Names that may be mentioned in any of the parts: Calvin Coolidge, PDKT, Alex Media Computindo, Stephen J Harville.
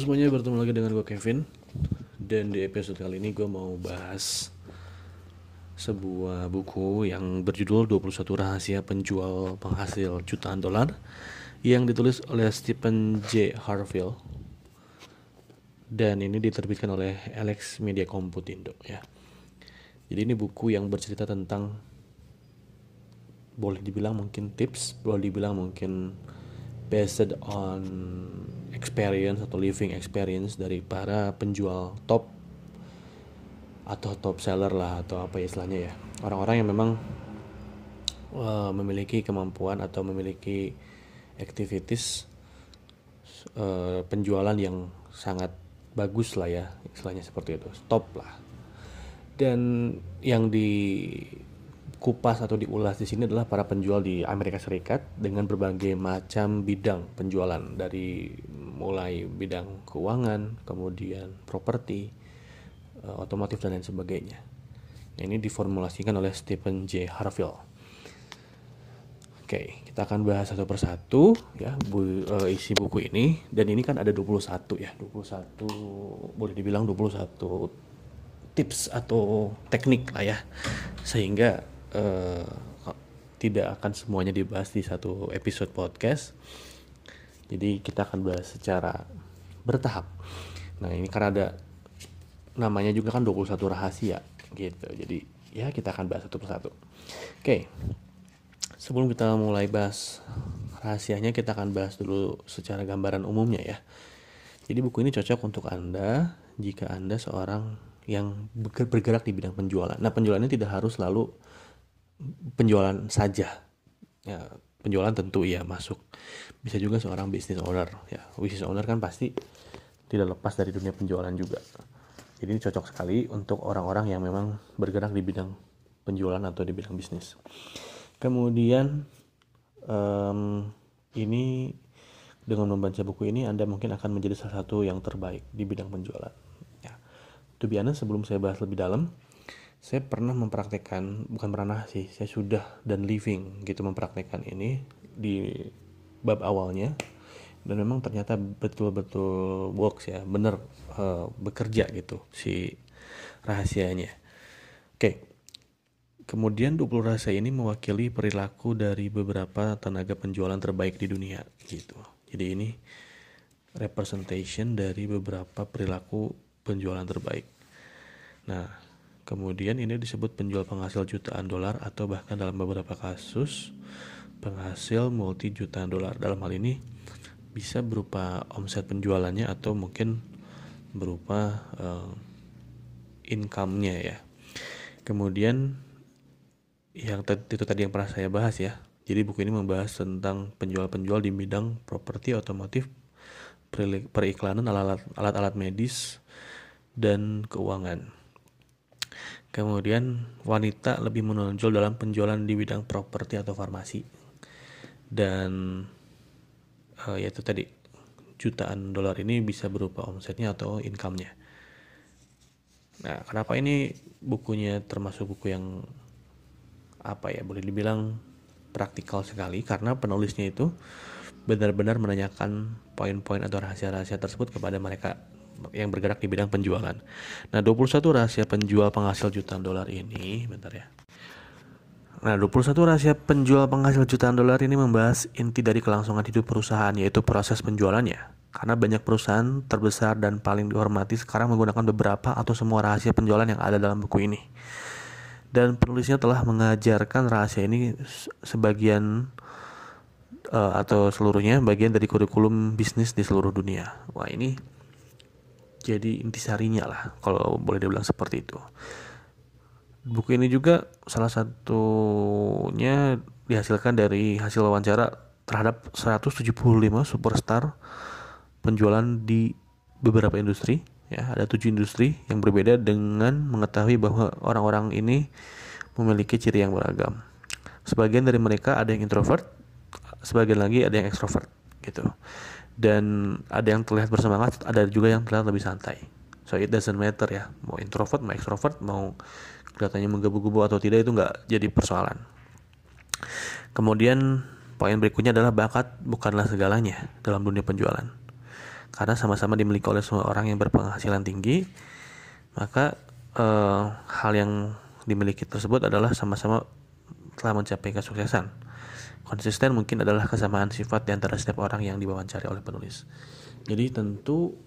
semuanya, bertemu lagi dengan gue Kevin. Dan di episode kali ini gue mau bahas sebuah buku yang berjudul 21 Rahasia Penjual Penghasil Jutaan Dolar, yang ditulis oleh Stephen J Harville. Dan ini diterbitkan oleh Alex Media Computindo ya. Jadi ini buku yang bercerita tentang, boleh dibilang mungkin tips, boleh dibilang mungkin based on experience atau living experience dari para penjual top atau top seller lah, atau apa istilahnya ya, orang-orang yang memang memiliki kemampuan atau memiliki activities penjualan yang sangat bagus lah ya, istilahnya seperti itu, top lah. Dan yang dikupas atau diulas di sini adalah para penjual di Amerika Serikat dengan berbagai macam bidang penjualan, dari mulai bidang keuangan, kemudian properti, otomotif dan lain sebagainya. Ini diformulasikan oleh Stephen J Harville. Oke, kita akan bahas satu persatu ya isi buku ini. Dan ini kan ada 21 ya, 21 boleh dibilang 21 tips atau teknik lah ya, sehingga tidak akan semuanya dibahas di satu episode podcast. Jadi kita akan bahas secara bertahap. Nah, ini karena ada namanya juga kan 21 rahasia gitu. Jadi ya kita akan bahas satu persatu. Oke. Sebelum kita mulai bahas rahasianya, kita akan bahas dulu secara gambaran umumnya ya. Jadi buku ini cocok untuk Anda jika Anda seorang yang bergerak di bidang penjualan. Nah, penjualannya tidak harus selalu penjualan saja ya, penjualan tentu ya masuk, bisa juga seorang business owner ya, business owner kan pasti tidak lepas dari dunia penjualan juga. Jadi ini cocok sekali untuk orang-orang yang memang bergerak di bidang penjualan atau di bidang bisnis. Kemudian ini dengan membaca buku ini Anda mungkin akan menjadi salah satu yang terbaik di bidang penjualan ya. To be honest, sebelum saya bahas lebih dalam, saya pernah mempraktekkan, bukan pernah sih, saya sudah dan living gitu mempraktekkan ini di bab awalnya, dan memang ternyata betul-betul works ya, bener bekerja gitu si rahasianya. Oke. Kemudian 20 rahasia ini mewakili perilaku dari beberapa tenaga penjualan terbaik di dunia gitu. Jadi ini representation dari beberapa perilaku penjualan terbaik. Nah, kemudian ini disebut penjual penghasil jutaan dolar, atau bahkan dalam beberapa kasus penghasil multi jutaan dolar. Dalam hal ini bisa berupa omset penjualannya atau mungkin berupa income-nya ya. Kemudian yang itu tadi yang pernah saya bahas ya. Jadi buku ini membahas tentang penjual-penjual di bidang properti, otomotif, periklanan, alat-alat medis, dan keuangan. Kemudian wanita lebih menonjol dalam penjualan di bidang properti atau farmasi. Dan yaitu tadi, jutaan dolar ini bisa berupa omsetnya atau income-nya. Nah, kenapa ini bukunya termasuk buku yang apa ya, boleh dibilang praktikal sekali, karena penulisnya itu benar-benar menanyakan poin-poin atau rahasia-rahasia tersebut kepada mereka yang bergerak di bidang penjualan. Nah, 21 rahasia penjual penghasil jutaan dolar ini, bentar ya. Nah, 21 rahasia penjual penghasil jutaan dolar ini membahas inti dari kelangsungan hidup perusahaan, yaitu proses penjualannya. Karena banyak perusahaan terbesar dan paling dihormati sekarang menggunakan beberapa atau semua rahasia penjualan yang ada dalam buku ini. Dan penulisnya telah mengajarkan rahasia ini sebagian atau seluruhnya bagian dari kurikulum bisnis di seluruh dunia. Wah, ini jadi intisarinya lah, kalau boleh dibilang seperti itu. Buku ini juga salah satunya dihasilkan dari hasil wawancara terhadap 175 superstar penjualan di beberapa industri. Ya, ada 7 industri yang berbeda, dengan mengetahui bahwa orang-orang ini memiliki ciri yang beragam. Sebagian dari mereka ada yang introvert, sebagian lagi ada yang extrovert gitu. Dan ada yang terlihat bersemangat, ada juga yang terlihat lebih santai. So it doesn't matter ya, mau introvert, mau extrovert, mau kelihatannya menggebu-gebu atau tidak, itu nggak jadi persoalan. Kemudian poin berikutnya adalah bakat bukanlah segalanya dalam dunia penjualan. karena sama-sama dimiliki oleh semua orang yang berpenghasilan tinggi, maka hal yang dimiliki tersebut adalah sama-sama telah mencapai kesuksesan. Konsisten mungkin adalah kesamaan sifat di antara setiap orang yang diwawancari oleh penulis. Jadi tentu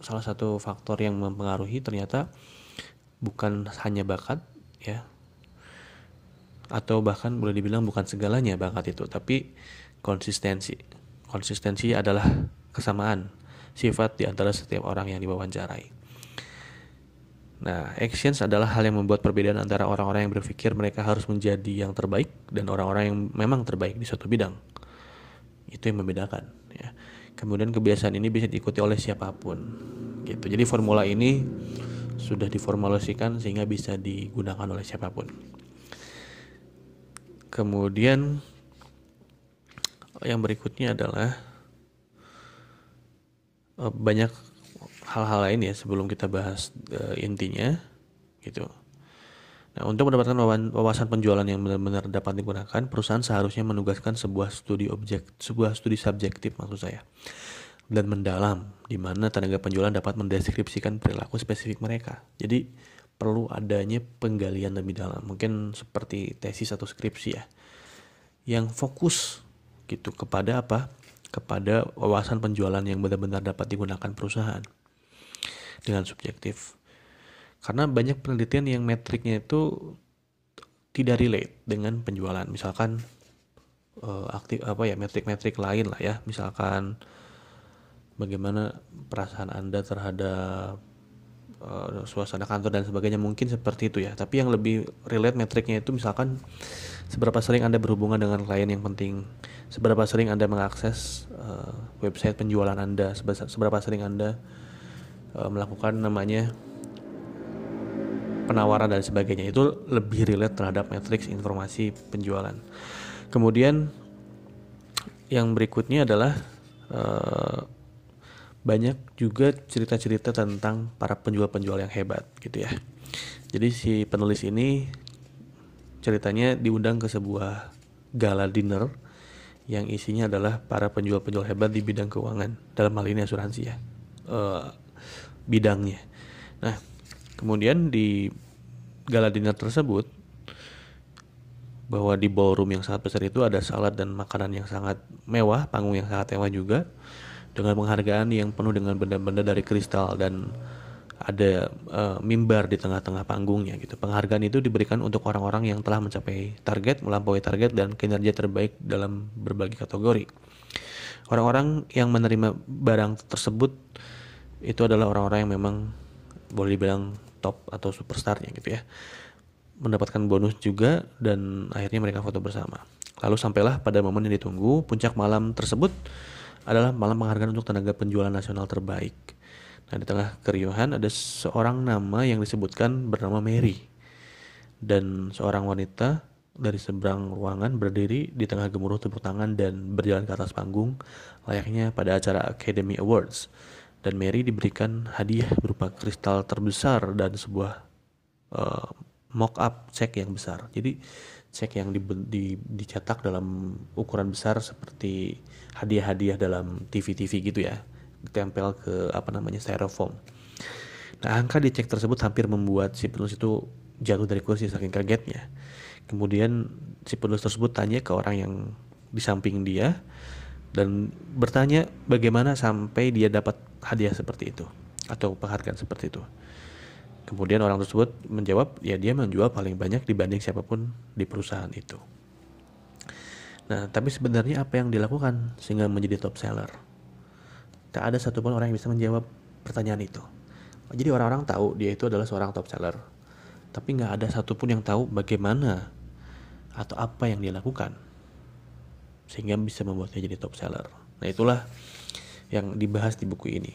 salah satu faktor yang mempengaruhi ternyata bukan hanya bakat, ya, atau bahkan boleh dibilang bukan segalanya bakat itu, tapi konsistensi. Konsistensi adalah kesamaan sifat di antara setiap orang yang diwawancarai. Nah, actions adalah hal yang membuat perbedaan antara orang-orang yang berpikir mereka harus menjadi yang terbaik dan orang-orang yang memang terbaik di suatu bidang. Itu yang membedakan, ya. Kemudian kebiasaan ini bisa diikuti oleh siapapun, gitu. Jadi formula ini sudah diformulasikan sehingga bisa digunakan oleh siapapun. Kemudian yang berikutnya adalah banyak hal-hal lain, ya, sebelum kita bahas intinya, gitu. Nah, untuk mendapatkan wawasan penjualan yang benar-benar dapat digunakan, perusahaan seharusnya menugaskan sebuah studi subjektif, maksud saya, dan mendalam, di mana tenaga penjualan dapat mendeskripsikan perilaku spesifik mereka. Jadi perlu adanya penggalian lebih dalam, mungkin seperti tesis atau skripsi, ya, yang fokus, gitu, kepada apa? Kepada wawasan penjualan yang benar-benar dapat digunakan perusahaan dengan subjektif. Karena banyak penelitian yang metriknya itu tidak relate dengan penjualan. Misalkan metrik-metrik lain lah, ya. Misalkan bagaimana perasaan Anda terhadap suasana kantor dan sebagainya, mungkin seperti itu, ya. Tapi yang lebih relate metriknya itu misalkan seberapa sering Anda berhubungan dengan klien yang penting, seberapa sering Anda mengakses website penjualan Anda, seberapa sering Anda melakukan namanya penawaran dan sebagainya. Itu lebih relate terhadap matriks informasi penjualan. Kemudian yang berikutnya adalah banyak juga cerita-cerita tentang para penjual-penjual yang hebat, gitu, ya. Jadi si penulis ini ceritanya diundang ke sebuah gala dinner yang isinya adalah para penjual-penjual hebat di bidang keuangan, dalam hal ini asuransi, ya, bidangnya. Nah, kemudian di gala dinner tersebut, bahwa di ballroom yang sangat besar itu ada salad dan makanan yang sangat mewah, panggung yang sangat mewah juga, dengan penghargaan yang penuh dengan benda-benda dari kristal, dan ada mimbar di tengah-tengah panggungnya, gitu. Penghargaan itu diberikan untuk orang-orang yang telah mencapai target, melampaui target, dan kinerja terbaik dalam berbagai kategori. Orang-orang yang menerima barang tersebut itu adalah orang-orang yang memang boleh dibilang top atau superstarnya, gitu, ya. Mendapatkan bonus juga, dan akhirnya mereka foto bersama. Lalu sampailah pada momen yang ditunggu, puncak malam tersebut adalah malam penghargaan untuk tenaga penjualan nasional terbaik. Nah, di tengah keriuhan ada seorang nama yang disebutkan bernama Mary, dan seorang wanita dari seberang ruangan berdiri di tengah gemuruh tepuk tangan dan berjalan ke atas panggung layaknya pada acara Academy Awards. Dan Mary diberikan hadiah berupa kristal terbesar dan sebuah mock-up cek yang besar. Jadi cek yang dicetak dalam ukuran besar seperti hadiah-hadiah dalam TV-TV, gitu, ya, ditempel ke styrofoam. Nah, angka di cek tersebut hampir membuat si penulis itu jatuh dari kursi saking kagetnya. Kemudian si penulis tersebut tanya ke orang yang di samping dia dan bertanya bagaimana sampai dia dapat hadiah seperti itu atau penghargaan seperti itu. Kemudian orang tersebut menjawab, ya, dia menjual paling banyak dibanding siapapun di perusahaan itu. Nah, tapi sebenarnya apa yang dilakukan sehingga menjadi top seller? Tak ada satupun orang yang bisa menjawab pertanyaan itu. Jadi orang-orang tahu dia itu adalah seorang top seller, tapi nggak ada satupun yang tahu bagaimana atau apa yang dia lakukan sehingga bisa membuatnya jadi top seller. Nah, itulah yang dibahas di buku ini.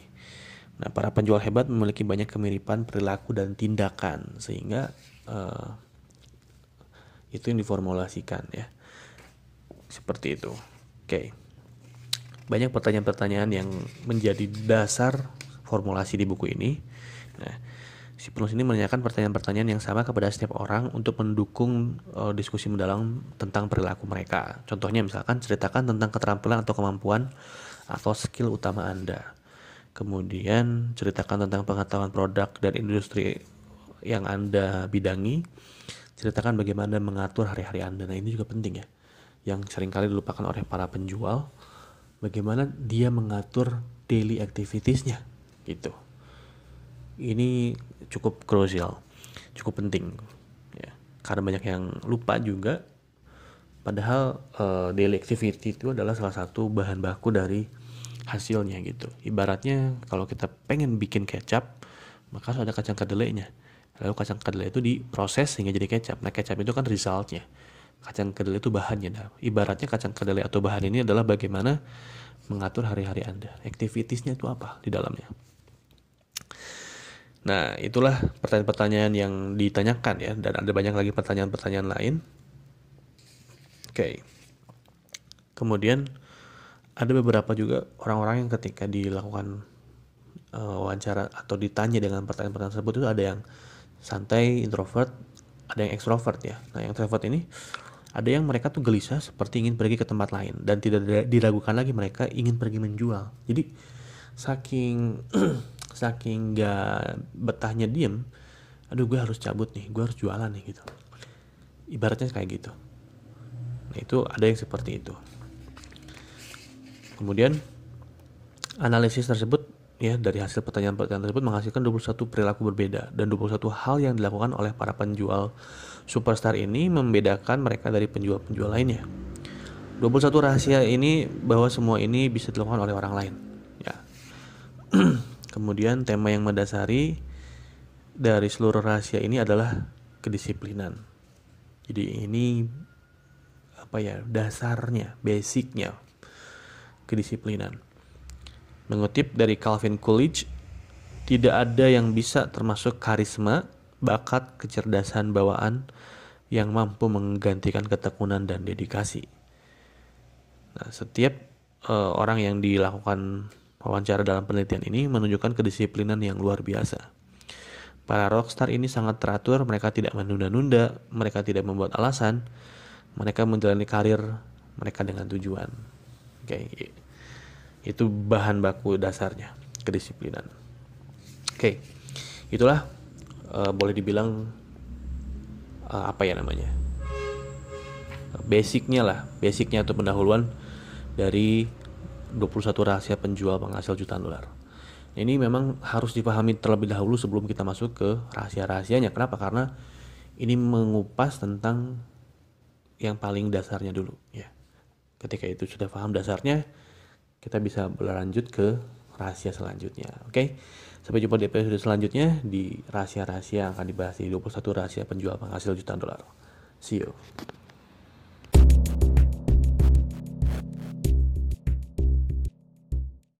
Nah, para penjual hebat memiliki banyak kemiripan perilaku dan tindakan, sehingga itu yang diformulasikan, ya, seperti itu. Oke. Banyak pertanyaan-pertanyaan yang menjadi dasar formulasi di buku ini. Nah, si penulis ini menanyakan pertanyaan-pertanyaan yang sama kepada setiap orang untuk mendukung diskusi mendalam tentang perilaku mereka. Contohnya misalkan, ceritakan tentang keterampilan atau kemampuan atau skill utama Anda. Kemudian ceritakan tentang pengetahuan produk dan industri yang Anda bidangi. Ceritakan bagaimana mengatur hari-hari Anda. Nah, ini juga penting ya, yang seringkali dilupakan oleh para penjual. Bagaimana dia mengatur daily activities-nya gitu. Ini cukup krusial, cukup penting ya. Karena banyak yang lupa juga. Padahal daily activity itu adalah salah satu bahan baku dari hasilnya gitu. Ibaratnya kalau kita pengen bikin kecap, maka harus ada kacang kedelainya. Lalu kacang kedelai itu diproses hingga jadi kecap. Nah, kecap itu kan resultnya. Kacang kedelai itu bahannya. Nah, ibaratnya kacang kedelai atau bahan ini adalah bagaimana mengatur hari-hari Anda. Aktivitasnya itu apa di dalamnya. Nah, itulah pertanyaan-pertanyaan yang ditanyakan ya. Dan ada banyak lagi pertanyaan-pertanyaan lain. Oke. Kemudian ada beberapa juga orang-orang yang ketika dilakukan wawancara atau ditanya dengan pertanyaan-pertanyaan tersebut itu ada yang santai, introvert, ada yang ekstrovert ya. Nah, yang introvert ini ada yang mereka tuh gelisah seperti ingin pergi ke tempat lain dan tidak diragukan lagi mereka ingin pergi menjual. Jadi saking gak betahnya diem, aduh gue harus cabut nih, gue harus jualan nih gitu. Ibaratnya kayak gitu. Nah, itu ada yang seperti itu. Kemudian analisis tersebut ya dari hasil pertanyaan-pertanyaan tersebut menghasilkan 21 perilaku berbeda dan 21 hal yang dilakukan oleh para penjual superstar ini membedakan mereka dari penjual-penjual lainnya. 21 rahasia ini bahwa semua ini bisa dilakukan oleh orang lain. Ya. Kemudian tema yang mendasari dari seluruh rahasia ini adalah kedisiplinan. Jadi ini dasarnya, basicnya kedisiplinan. Mengutip dari Calvin Coolidge, tidak ada yang bisa termasuk karisma, bakat, kecerdasan bawaan yang mampu menggantikan ketekunan dan dedikasi. Nah, setiap orang yang dilakukan wawancara dalam penelitian ini menunjukkan kedisiplinan yang luar biasa. Para rockstar ini sangat teratur, mereka tidak menunda-nunda, mereka tidak membuat alasan. Mereka menjalani karir mereka dengan tujuan. Oke. Itu bahan baku dasarnya, kedisiplinan. Oke. Itulah boleh dibilang basicnya atau pendahuluan dari 21 rahasia penjual penghasil jutaan dolar. Ini memang harus dipahami terlebih dahulu sebelum kita masuk ke rahasia-rahasianya. Kenapa? Karena ini mengupas tentang yang paling dasarnya dulu ya. Ketika itu sudah paham dasarnya, kita bisa berlanjut ke rahasia selanjutnya. Oke. Sampai jumpa di episode selanjutnya di rahasia-rahasia yang akan dibahas di 21 rahasia penjual penghasil jutaan dolar. See you.